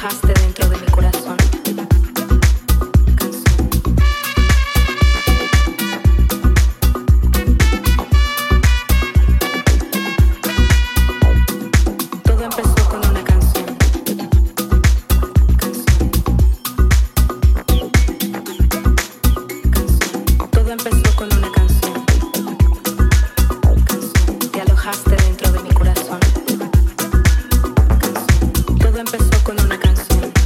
arrojaste dentro de mi corazón. Dentro de mi corazón, canción. Todo empezó con una canción.